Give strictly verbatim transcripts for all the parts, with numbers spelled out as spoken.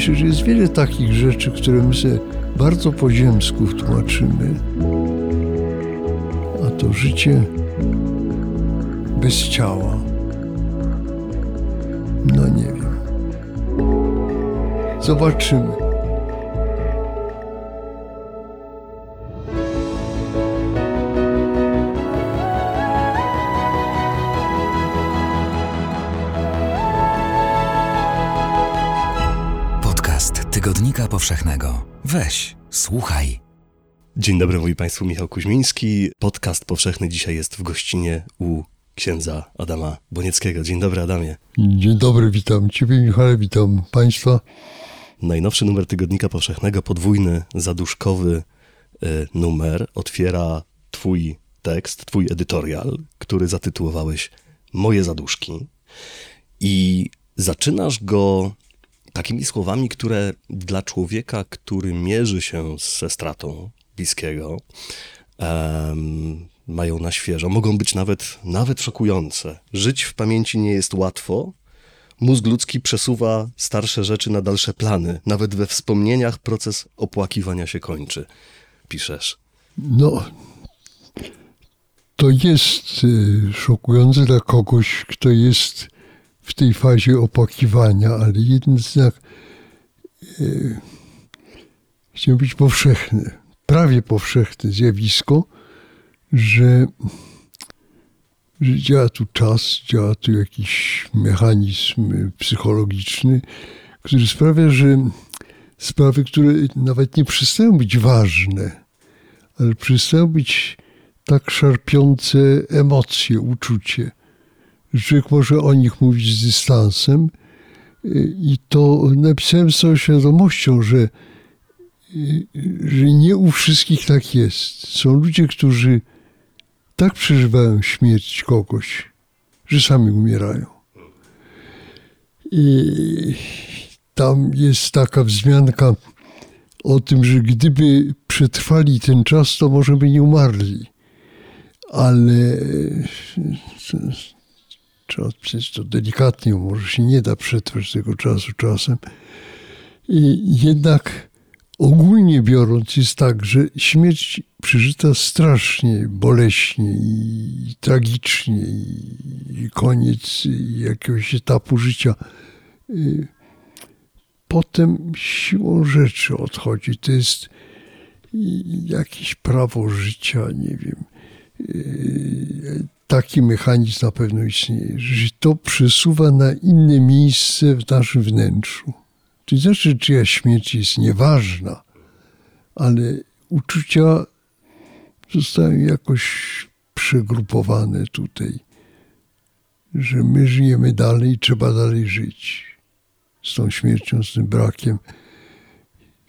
myślę, że jest wiele takich rzeczy, które my sobie bardzo po ziemsku tłumaczymy. A to życie bez ciała. No nie wiem. Zobaczymy. Podcast Tygodnika Powszechnego. Weź, słuchaj. Dzień dobry, mówi Państwu Michał Kuźmiński. Podcast powszechny dzisiaj jest w gościnie u księdza Adama Bonieckiego. Dzień dobry, Adamie. Dzień dobry, witam Ciebie, Michale, witam Państwa. Najnowszy numer Tygodnika Powszechnego, podwójny, zaduszkowy y, numer, otwiera Twój tekst, Twój edytorial, który zatytułowałeś Moje zaduszki. I zaczynasz go takimi słowami, które dla człowieka, który mierzy się ze stratą bliskiego, um, mają na świeżo, mogą być nawet, nawet szokujące. Żyć w pamięci nie jest łatwo. Mózg ludzki przesuwa starsze rzeczy na dalsze plany. Nawet we wspomnieniach proces opłakiwania się kończy, piszesz. No, to jest szokujące dla kogoś, kto jest w tej fazie opłakiwania, ale jeden znak, yy, chciałem być powszechny, prawie powszechne zjawisko, Że, że działa tu czas, działa tu jakiś mechanizm psychologiczny, który sprawia, że sprawy, które nawet nie przestają być ważne, ale przestają być tak szarpiące emocje, uczucie, że człowiek może o nich mówić z dystansem. I to napisałem z całą świadomością, że, że nie u wszystkich tak jest. Są ludzie, którzy tak przeżywają śmierć kogoś, że sami umierają. I tam jest taka wzmianka o tym, że gdyby przetrwali ten czas, to może by nie umarli. Ale trzeba odpisać to delikatnie, może się nie da przetrwać tego czasu czasem. I jednak ogólnie biorąc jest tak, że śmierć przeżyta strasznie, boleśnie i tragicznie i koniec jakiegoś etapu życia. Potem siłą rzeczy odchodzi. To jest jakieś prawo życia, nie wiem. Taki mechanizm na pewno istnieje, że się to przesuwa na inne miejsce w naszym wnętrzu. To nie znaczy, że czyja śmierć jest nieważna, ale uczucia zostają jakoś przegrupowane tutaj, że my żyjemy dalej, trzeba dalej żyć z tą śmiercią, z tym brakiem.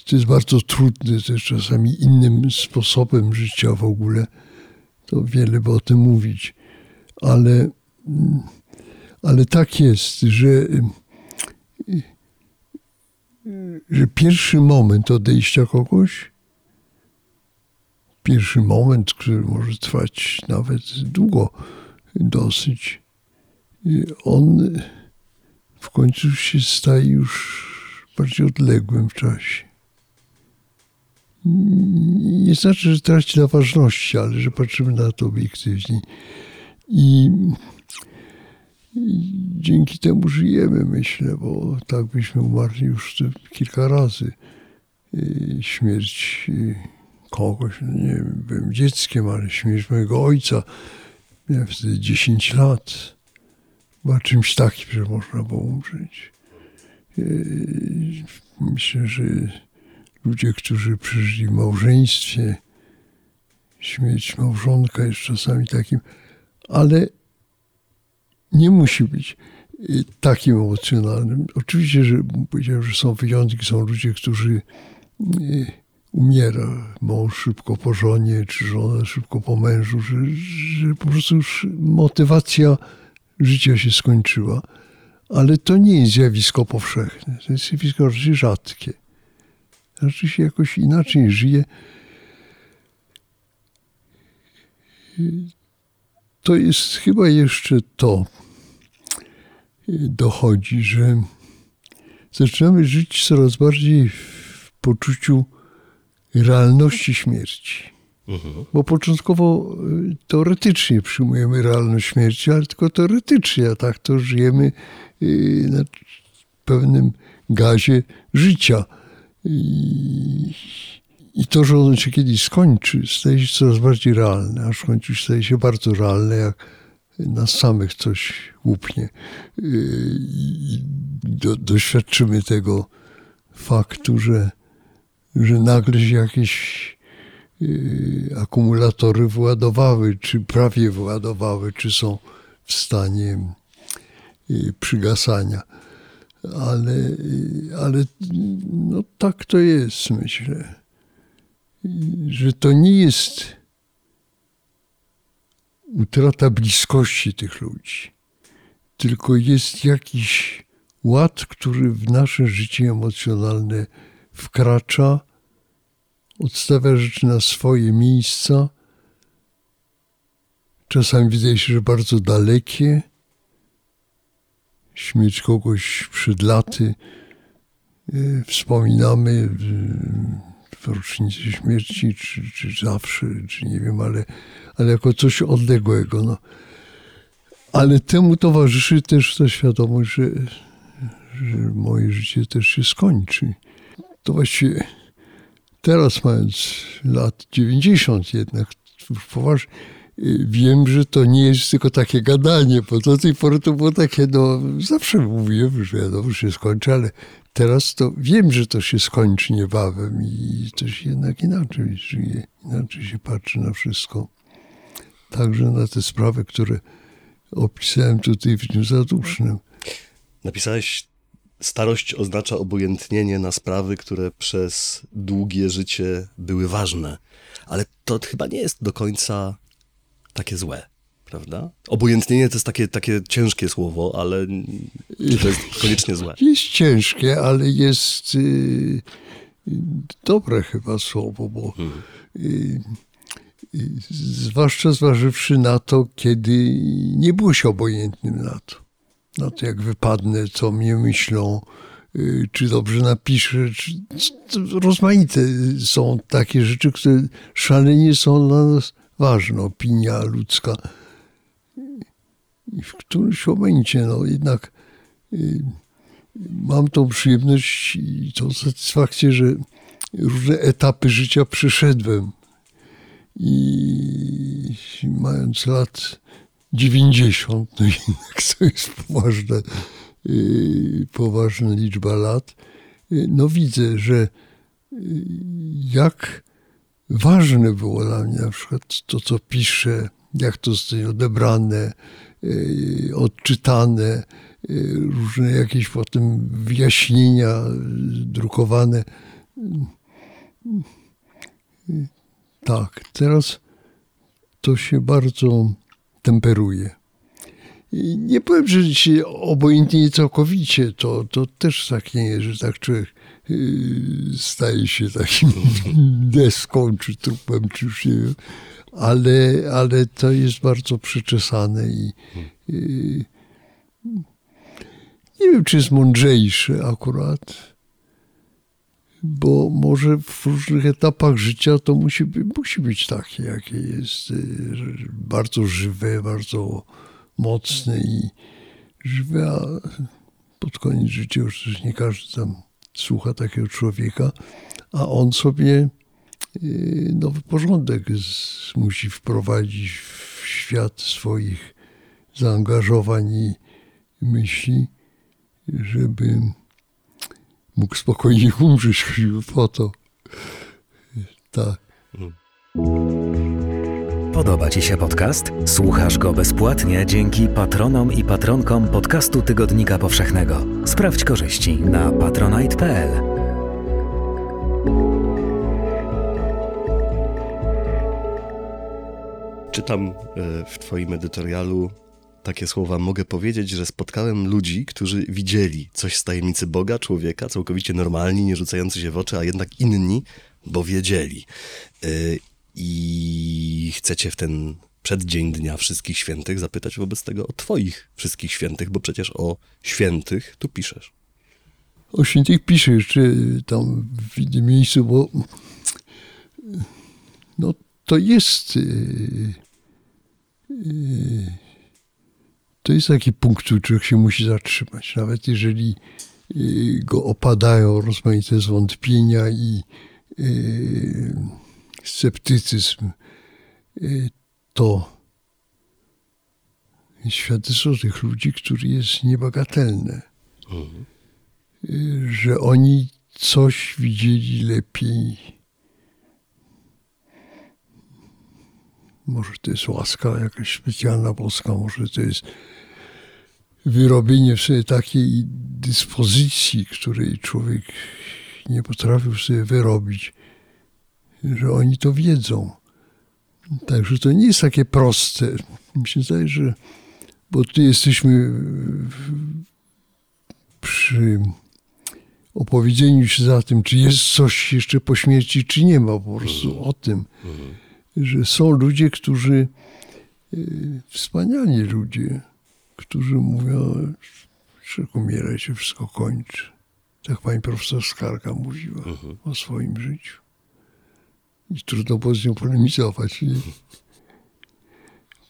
To jest bardzo trudne, to jest czasami innym sposobem życia w ogóle. To wiele by o tym mówić, ale, ale tak jest, że, że pierwszy moment odejścia kogoś, pierwszy moment, który może trwać nawet długo dosyć, on w końcu się staje już bardziej odległym w czasie. Nie znaczy, że traci na ważności, ale że patrzymy na to obiektywnie. I, i dzięki temu żyjemy, myślę, bo tak byśmy umarli już kilka razy. Śmierć kogoś, nie wiem, byłem dzieckiem, ale śmierć mojego ojca, miałem wtedy dziesięć lat. Chyba czymś takim, że można było umrzeć. Myślę, że ludzie, którzy przeżyli w małżeństwie, śmierć małżonka jest czasami takim, ale nie musi być takim emocjonalnym. Oczywiście, że powiedziałem, że są wyjątki, są ludzie, którzy umiera mąż szybko po żonie, czy żona szybko po mężu, że, że po prostu już motywacja życia się skończyła. Ale to nie jest zjawisko powszechne, to jest zjawisko raczej rzadkie. Znaczy się jakoś inaczej żyje. To jest chyba jeszcze to dochodzi, że zaczynamy żyć coraz bardziej w poczuciu realności śmierci. Uh-huh. Bo początkowo teoretycznie przyjmujemy realność śmierci, ale tylko teoretycznie, a tak to żyjemy na pewnym gazie życia. I, i to, że ono się kiedyś skończy, staje się coraz bardziej realne, aż w końcu staje się bardzo realne, jak nas samych coś łupnie. I do, doświadczymy tego faktu, że, że nagle się jakieś akumulatory wyładowały, czy prawie wyładowały, czy są w stanie przygasania. Ale, ale no tak to jest, myślę, że to nie jest utrata bliskości tych ludzi, tylko jest jakiś ład, który w nasze życie emocjonalne wkracza, odstawia rzeczy na swoje miejsca. Czasami wydaje się, że bardzo dalekie. Śmierć kogoś przed laty wspominamy w rocznicy śmierci, czy, czy zawsze, czy nie wiem, ale, ale jako coś odległego. No. Ale temu towarzyszy też ta świadomość, że, że moje życie też się skończy. To właściwie teraz, mając lat dziewięćdziesiąt jednak, już poważnie, wiem, że to nie jest tylko takie gadanie, bo do tej pory to było takie, no zawsze mówiłem, że wiadomo, się skończy, ale teraz to wiem, że to się skończy niebawem i to się jednak inaczej żyje, inaczej się patrzy na wszystko. Także na te sprawy, które opisałem tutaj w Dniu Zadusznym. Napisałeś: starość oznacza obojętnienie na sprawy, które przez długie życie były ważne. Ale to chyba nie jest do końca takie złe, prawda? Obojętnienie to jest takie, takie ciężkie słowo, ale to jest koniecznie złe. Jest ciężkie, ale jest yy, dobre chyba słowo, bo hmm. yy, yy, zwłaszcza zważywszy na to, kiedy nie było się obojętnym na to. Na to, jak wypadnę, co mnie myślą, yy, czy dobrze napiszę. Czy, rozmaite są takie rzeczy, które szalenie są dla nas ważna opinia ludzka. I w którymś momencie, no jednak y, mam tą przyjemność i tą satysfakcję, że różne etapy życia przeszedłem. I mając lat dziewięćdziesiąt, no jednak to jest poważna, y, poważna liczba lat, y, no widzę, że y, jak ważne było dla mnie na przykład to, co piszę, jak to zostanie odebrane, yy, odczytane, yy, różne jakieś potem wyjaśnienia yy, drukowane. Yy, yy, tak, teraz to się bardzo temperuje. I nie powiem, że się obojętnie całkowicie, to, to też tak nie jest, że tak człowiek staje się takim deską, czy trupem, czy już nie wiem, ale, ale to jest bardzo przyczesane i hmm. nie wiem, czy jest mądrzejsze akurat, bo może w różnych etapach życia to musi, musi być takie, jakie jest, bardzo żywe, bardzo mocne i żywe, a pod koniec życia już też nie każdy tam słucha takiego człowieka, a on sobie nowy porządek z, musi wprowadzić w świat swoich zaangażowań i myśli, żeby mógł spokojnie umrzeć po to. Tak. Podoba Ci się podcast? Słuchasz go bezpłatnie dzięki patronom i patronkom podcastu Tygodnika Powszechnego. Sprawdź korzyści na patronite kropka p l. Czytam w Twoim edytorialu takie słowa: mogę powiedzieć, że spotkałem ludzi, którzy widzieli coś z tajemnicy Boga, człowieka, całkowicie normalni, nie rzucający się w oczy, a jednak inni, bo wiedzieli. I chcecie w ten przeddzień Dnia Wszystkich Świętych zapytać wobec tego o Twoich Wszystkich Świętych, bo przecież o świętych tu piszesz. o świętych piszę jeszcze tam w innym miejscu, bo no to jest to jest taki punkt, który człowiek się musi zatrzymać, nawet jeżeli go opadają rozmaite zwątpienia i sceptycyzm, to świadectwo tych ludzi, które jest niebagatelne. Mhm. Że oni coś widzieli lepiej. Może to jest łaska jakaś specjalna boska, może to jest wyrobienie w sobie takiej dyspozycji, której człowiek nie potrafił sobie wyrobić, że oni to wiedzą. Także to nie jest takie proste. Mi się zdaje, że bo tu jesteśmy w, przy opowiedzeniu się za tym, czy jest coś jeszcze po śmierci, czy nie ma. Po prostu o tym, że są ludzie, którzy, wspaniali ludzie, którzy mówią, że umieraj się, wszystko kończy. Tak pani profesor Skarga mówiła o swoim życiu. I trudno było z nią polemizować. Nie?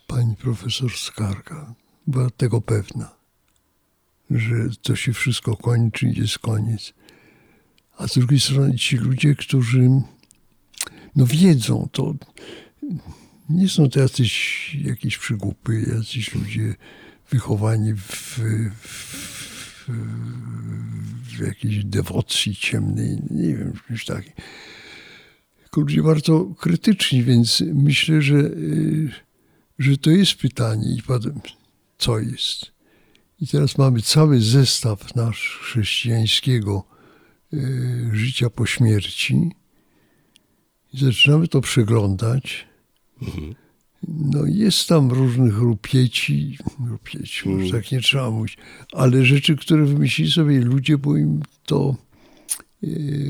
Pani profesor Skarga była tego pewna, że to się wszystko kończy i jest koniec. A z drugiej strony ci ludzie, którzy no wiedzą, to nie są to jacyś, jakieś przygłupy, jacyś ludzie wychowani w, w, w jakiejś dewocji ciemnej, nie wiem, czymś takim. Ludzie bardzo krytyczni, więc myślę, że, że to jest pytanie i potem co jest. I teraz mamy cały zestaw nasz chrześcijańskiego życia po śmierci i zaczynamy to przeglądać. Mhm. No jest tam różnych rupieci, rupieci, mhm. może tak nie trzeba mówić, ale rzeczy, które wymyślili sobie ludzie, bo im to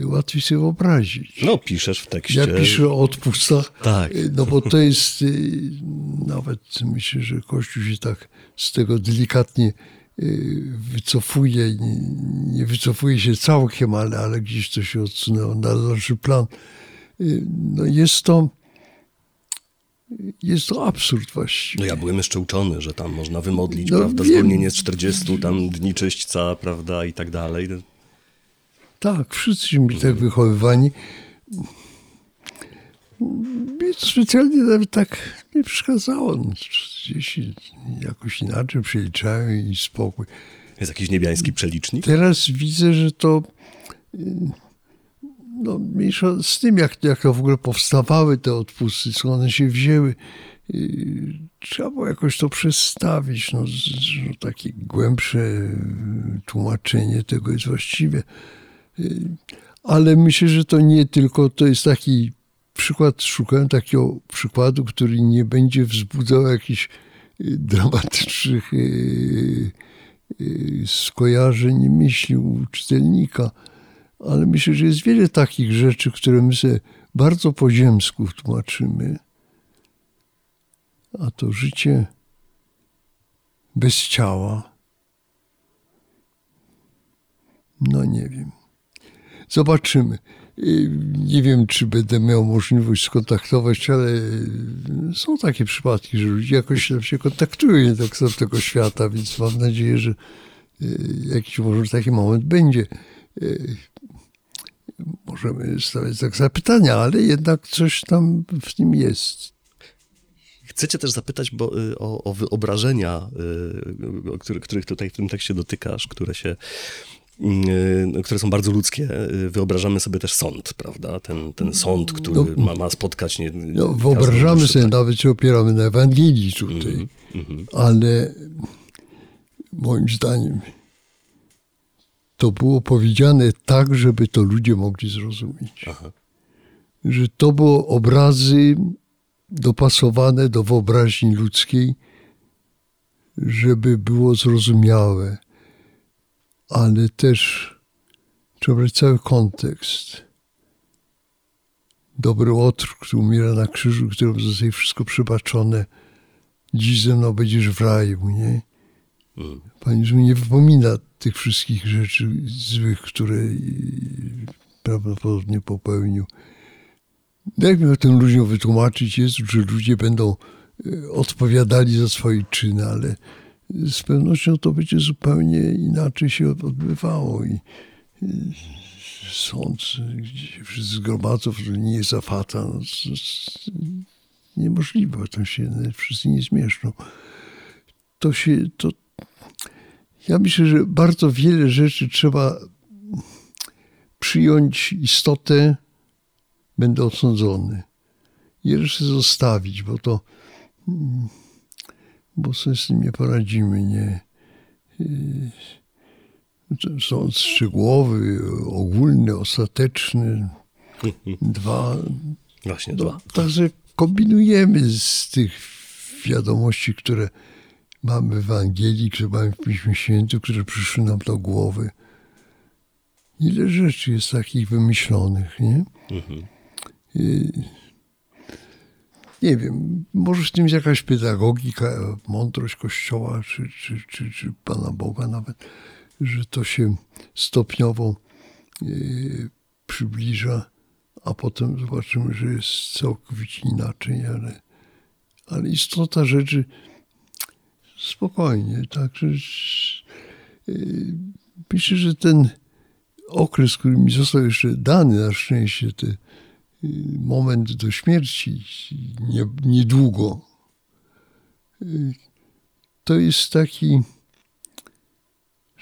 łatwiej sobie wyobrazić. No, piszesz w tekście. Ja piszę o odpustach, tak. No bo to jest, nawet myślę, że Kościół się tak z tego delikatnie wycofuje, nie wycofuje się całkiem, ale, ale gdzieś to się odsunęło na dalszy plan. No jest to, jest to absurd właściwie. No ja byłem jeszcze uczony, że tam można wymodlić, no, prawda, zwolnienie z czterdziestu tam dni czyśćca, prawda, i tak dalej. Tak, wszyscy byli tak wychowywani. Mnie to specjalnie nawet tak nie przeszkadzało. No, jeśli jakoś inaczej przeliczają i spokój. Jest jakiś niebiański przelicznik? Teraz widzę, że to no, mniejsza z tym, jak, jak to w ogóle powstawały te odpusty, skąd one się wzięły. Trzeba było jakoś to przestawić. No, takie głębsze tłumaczenie tego jest właściwie. Ale myślę, że to nie tylko, to jest taki przykład, szukałem takiego przykładu, który nie będzie wzbudzał jakichś dramatycznych skojarzeń myśli u czytelnika, ale myślę, że jest wiele takich rzeczy, które my sobie bardzo po ziemsku tłumaczymy, a to życie bez ciała, no nie wiem. Zobaczymy. Nie wiem, czy będę miał możliwość skontaktować się, ale są takie przypadki, że ludzie jakoś się kontaktują jednak z tego świata, więc mam nadzieję, że jakiś może taki moment będzie. Możemy stawiać tak zapytania, ale jednak coś tam w nim jest. Chcę cię też zapytać bo, o, o wyobrażenia, o których tutaj w tym tekście dotykasz, które się... które są bardzo ludzkie. Wyobrażamy sobie też sąd, prawda? Ten, ten sąd, który no, ma, ma spotkać... Nie, no, wyobrażamy sobie, tak. Nawet się opieramy na Ewangelii tutaj, mm-hmm. ale moim zdaniem to było powiedziane tak, żeby to ludzie mogli zrozumieć. Aha. Że to było obrazy dopasowane do wyobraźni ludzkiej, żeby było zrozumiałe. Ale też trzeba brać cały kontekst. Dobry Łotr, który umiera na krzyżu, któremu zostaje wszystko przebaczone. Dziś ze mną będziesz w raju, nie? Pani już mi nie wypomina tych wszystkich rzeczy złych, które prawdopodobnie popełnił. Jak mi o tym ludziom wytłumaczyć? Jest, że ludzie będą odpowiadali za swoje czyny, ale z pewnością to będzie zupełnie inaczej się odbywało. I sąd, gdzie się wszyscy zgromadzą, że nie jest za fata, no to jest niemożliwe, bo tam się wszyscy nie zmieszczą. To się, to... Ja myślę, że bardzo wiele rzeczy trzeba przyjąć istotę, będę osądzony. I resztę zostawić, bo to bo sobie z tym nie poradzimy. Nie? Sąd szczegółowy, ogólny, ostateczny. Dwa. Właśnie dwa. Także kombinujemy z tych wiadomości, które mamy w Ewangelii, które mamy w Piśmie Świętym, które przyszły nam do głowy. Ile rzeczy jest takich wymyślonych, nie? Mhm. I, nie wiem, może w tym jest jakaś pedagogika, mądrość Kościoła, czy, czy, czy, czy Pana Boga nawet, że to się stopniowo y, przybliża, a potem zobaczymy, że jest całkowicie inaczej, ale, ale istota rzeczy spokojnie. Także y, myślę, że ten okres, który mi został jeszcze dany, na szczęście, ten moment do śmierci, nie, niedługo, to jest taki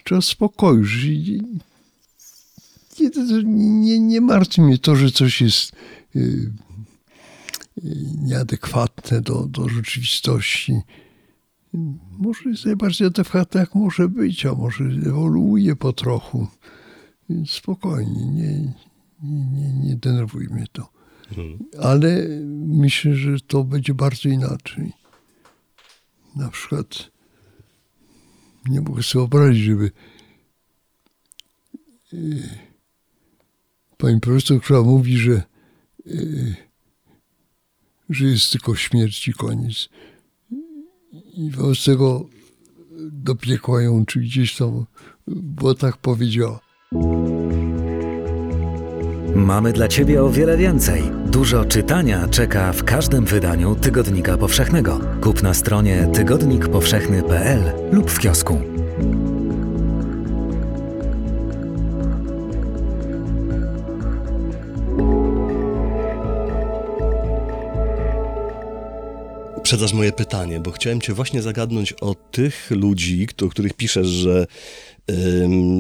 czas spokoju. Nie, nie, nie martwi mnie to, że coś jest nieadekwatne do, do rzeczywistości. Może jest najbardziej adekwatne, jak może być, a może ewoluuje po trochu. Spokojnie, nie, nie, nie denerwuj mnie to. Mhm. Ale myślę, że to będzie bardzo inaczej. Na przykład nie mogę sobie wyobrazić, żeby yy, pani profesor, która mówi, że, yy, że jest tylko śmierć i koniec. I wobec tego do piekła ją, czy gdzieś tam, bo tak powiedziała. Mamy dla Ciebie o wiele więcej. Dużo czytania czeka w każdym wydaniu Tygodnika Powszechnego. Kup na stronie tygodnik powszechny kropka p l lub w kiosku. Przedaż moje pytanie, bo chciałem Cię właśnie zagadnąć o tych ludzi, o których piszesz, że, yy,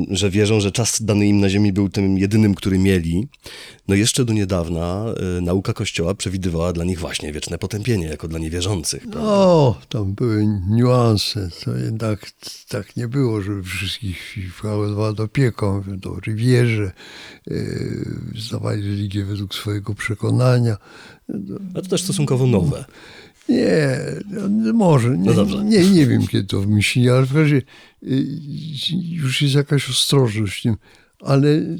że wierzą, że czas dany im na ziemi był tym jedynym, który mieli. No jeszcze do niedawna yy, nauka Kościoła przewidywała dla nich właśnie wieczne potępienie, jako dla niewierzących. Prawda? No, tam były niuanse. To jednak tak nie było, żeby wszystkich wkładała do pieką, w dobrej wierze, yy, zdawali religię według swojego przekonania. A to też stosunkowo nowe. Nie, może. Nie, no nie, nie wiem, kiedy to wymyślili, ale w każdym razie już jest jakaś ostrożność w tym. Ale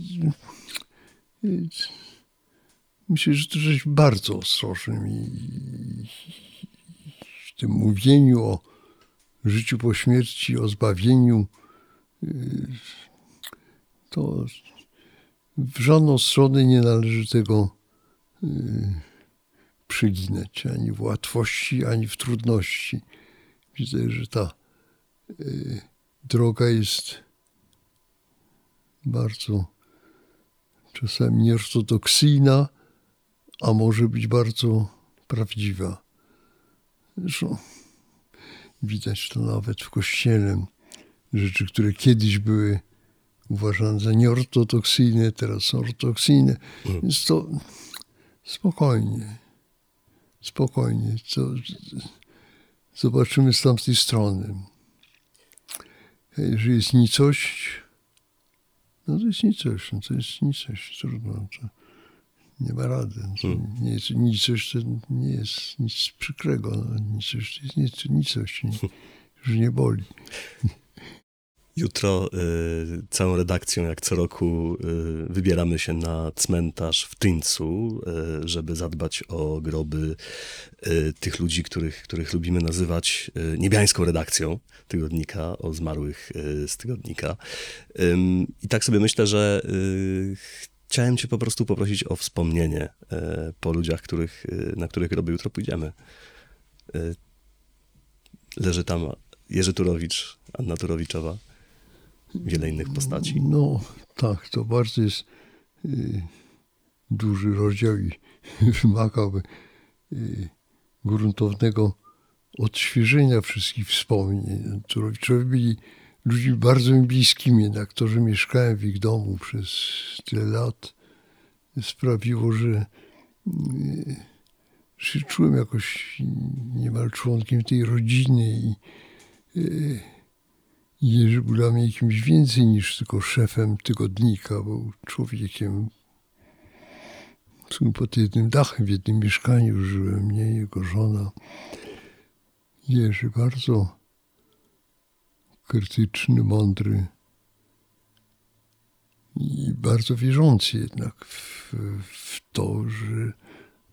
myślę, że to rzecz bardzo ostrożnym i w tym mówieniu o życiu po śmierci, o zbawieniu, to w żadną stronę nie należy tego przyginać, ani w łatwości, ani w trudności. Widzę, że ta y, droga jest bardzo czasami nieortodoksyjna, a może być bardzo prawdziwa. Zresztą widać to nawet w Kościele. Rzeczy, które kiedyś były uważane za nieortodoksyjne, teraz są ortodoksyjne. Hmm. Więc to spokojnie. Spokojnie, co, zobaczymy z tamtej strony. Jeżeli jest nicość, no to jest nicość, no to jest nicość, trudno, to nie ma rady. To nie jest, nicość to nie jest nic przykrego, no, nicość to jest nicość, już nie boli. Jutro y, całą redakcją, jak co roku, y, wybieramy się na cmentarz w Tyńcu, y, żeby zadbać o groby y, tych ludzi, których, których lubimy nazywać y, niebiańską redakcją tygodnika, o zmarłych y, z tygodnika. Y, I tak sobie myślę, że y, chciałem cię po prostu poprosić o wspomnienie y, po ludziach, których, y, na których groby jutro pójdziemy. Y, leży tam Jerzy Turowicz, Anna Turowiczowa, wiele innych postaci. No tak, to bardzo jest y, duży rozdział i wymagałby y, gruntownego odświeżenia wszystkich wspomnień. Turowiczowie byli ludźmi bardzo mi bliskimi, jednak to, że mieszkałem w ich domu przez tyle lat, sprawiło, że y, się czułem jakoś niemal członkiem tej rodziny i y, Jerzy był dla mnie jakimś więcej niż tylko szefem tygodnika, był człowiekiem, z którym pod jednym dachem, w jednym mieszkaniu żyłem, mnie, jego żona. Jerzy bardzo krytyczny, mądry i bardzo wierzący jednak w, w to, że,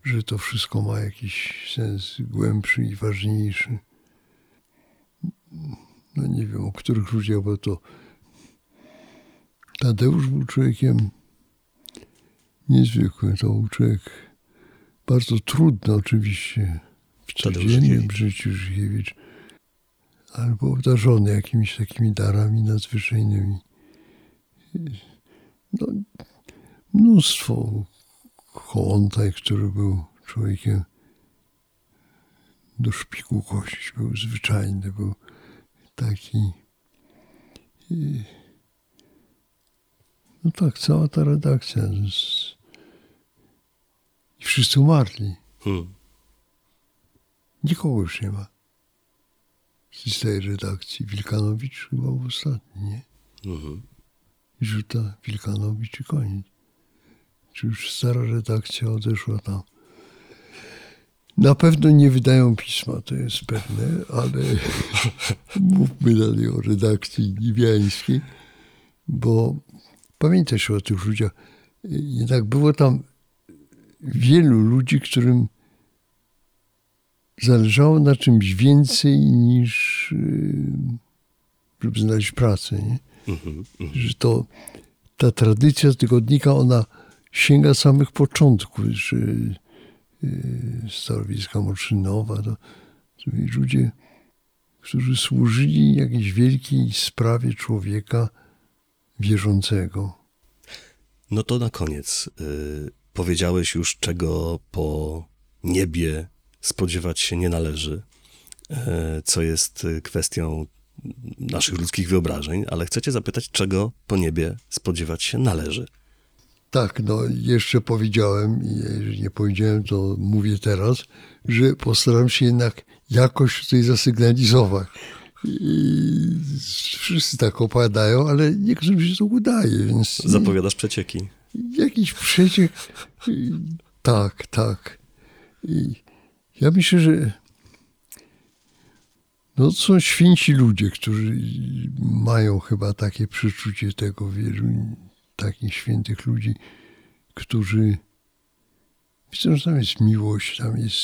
że to wszystko ma jakiś sens głębszy i ważniejszy. No nie wiem, o których ludziach, bo to Tadeusz był człowiekiem niezwykłym. To był człowiek bardzo trudny oczywiście w codziennym życiu, Żychiewicz, ale był obdarzony jakimiś takimi darami nadzwyczajnymi. No, mnóstwo. Kołątaj, który był człowiekiem do szpiku kości, był zwyczajny, był taki, no tak, cała ta redakcja i wszyscy umarli. Hmm. Nikogo już nie ma z tej redakcji. Wilkanowicz chyba był ostatni, nie? Mhm. Żuta, Wilkanowicz i koniec. Czy już stara redakcja odeszła tam. Na pewno nie wydają pisma, to jest pewne, ale mówmy dalej o redakcji niebiańskiej, bo pamięta się o tych ludziach. Jednak było tam wielu ludzi, którym zależało na czymś więcej niż żeby znaleźć pracę. Nie? Że to ta tradycja tygodnika, ona sięga samych początków. Że Starowiejska Moczynowa, to, to byli ludzie, którzy służyli jakiejś wielkiej sprawie człowieka wierzącego. No to na koniec. Yy, powiedziałeś już, czego po niebie spodziewać się nie należy, yy, co jest kwestią naszych ludzkich wyobrażeń, ale chcę cię zapytać, czego po niebie spodziewać się należy. Tak, no jeszcze powiedziałem, jeżeli nie powiedziałem, to mówię teraz, że postaram się jednak jakoś tutaj zasygnalizować. I wszyscy tak opadają, ale niektórym się to udaje. Więc zapowiadasz przecieki. Jakiś przeciek, tak, tak. I ja myślę, że no, są święci ludzie, którzy mają chyba takie przeczucie tego, wierzenia. Takich świętych ludzi, którzy widzą, że tam jest miłość, tam jest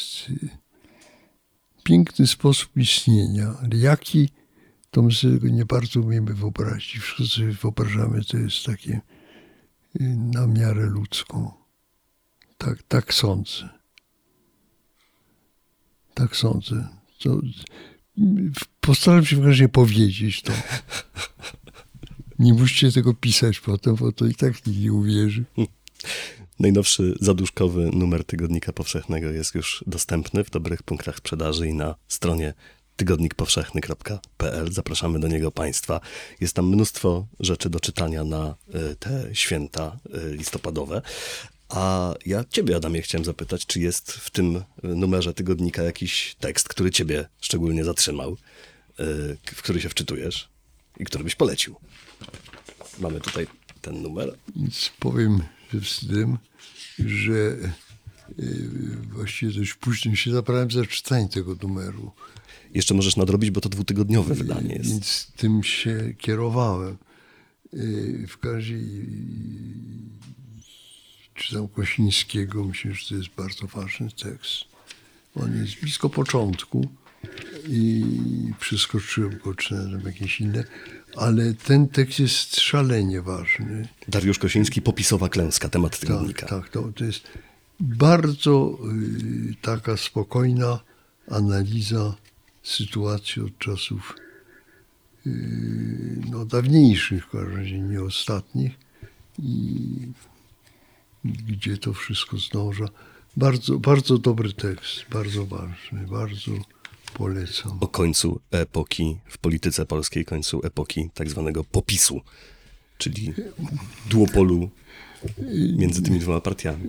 piękny sposób istnienia, ale jaki, to my sobie tego nie bardzo umiemy wyobrazić. Wszystko, co sobie wyobrażamy, to jest takie na miarę ludzką. Tak, tak sądzę. Tak sądzę. To postaram się w każdym razie powiedzieć to. Nie musicie tego pisać potem, bo to i tak nikt nie uwierzy. Najnowszy zaduszkowy numer Tygodnika Powszechnego jest już dostępny w dobrych punktach sprzedaży i na stronie tygodnik powszechny kropka p l. Zapraszamy do niego Państwa. Jest tam mnóstwo rzeczy do czytania na te święta listopadowe. A ja ciebie, Adamie, chciałem zapytać, czy jest w tym numerze Tygodnika jakiś tekst, który ciebie szczególnie zatrzymał, w który się wczytujesz i który byś polecił? Mamy tutaj ten numer. Powiem z tym, że właściwie dość późno się zabrałem za czytanie tego numeru. Jeszcze możesz nadrobić, bo to dwutygodniowe wydanie jest. Więc tym się kierowałem. W każdym razie czytam Kosińskiego. Myślę, że to jest bardzo ważny tekst. On jest blisko początku i przeskoczyłem go, czy jakieś inne. Ale ten tekst jest szalenie ważny. Dariusz Kosiński, Popisowa klęska, temat tygodnika. Tak, tak, to, to jest bardzo y, taka spokojna analiza sytuacji od czasów y, no, dawniejszych, w każdym razie nie ostatnich, i gdzie to wszystko zdąża. Bardzo, bardzo dobry tekst, bardzo ważny, bardzo polecam. O końcu epoki w polityce polskiej, końcu epoki tak zwanego popisu, czyli duopolu między tymi dwoma partiami.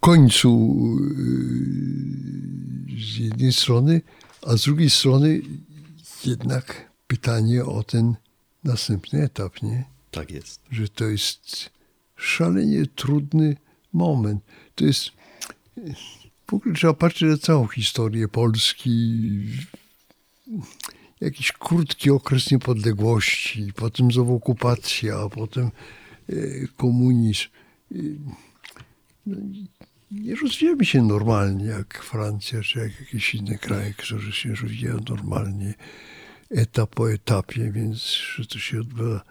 Końcu z jednej strony, a z drugiej strony jednak pytanie o ten następny etap, nie? Tak jest. Że to jest szalenie trudny moment. To jest... W ogóle trzeba patrzeć na całą historię Polski, jakiś krótki okres niepodległości, potem znowu okupacja, a potem komunizm. Nie rozwijamy się normalnie jak Francja, czy jak jakieś inne kraje, które się rozwijają normalnie, etap po etapie, więc że to się odbywa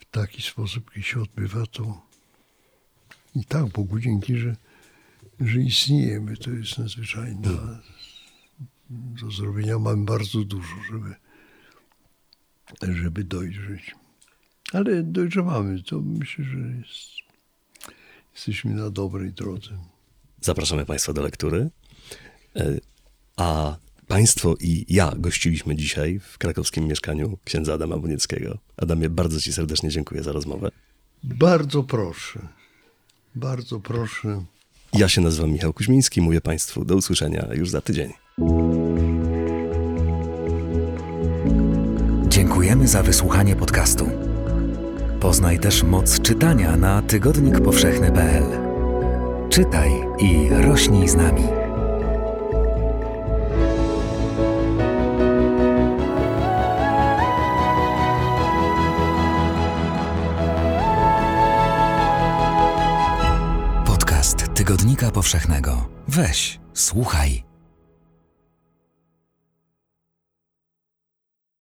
w taki sposób, jak się odbywa, to i tak Bogu dzięki, że że istniejemy, to jest nadzwyczajne. Do zrobienia mamy bardzo dużo, żeby, żeby dojrzeć. Ale dojrzewamy, to myślę, że jest, jesteśmy na dobrej drodze. Zapraszamy Państwa do lektury. A Państwo i ja gościliśmy dzisiaj w krakowskim mieszkaniu księdza Adama Bonieckiego. Adamie, bardzo Ci serdecznie dziękuję za rozmowę. Bardzo proszę. Bardzo proszę. Ja się nazywam Michał Kuźmiński, mówię Państwu do usłyszenia już za tydzień. Dziękujemy za wysłuchanie podcastu. Poznaj też moc czytania na tygodnik powszechny kropka p l. Czytaj i rośnij z nami. Tygodnika Powszechnego. Weź, słuchaj.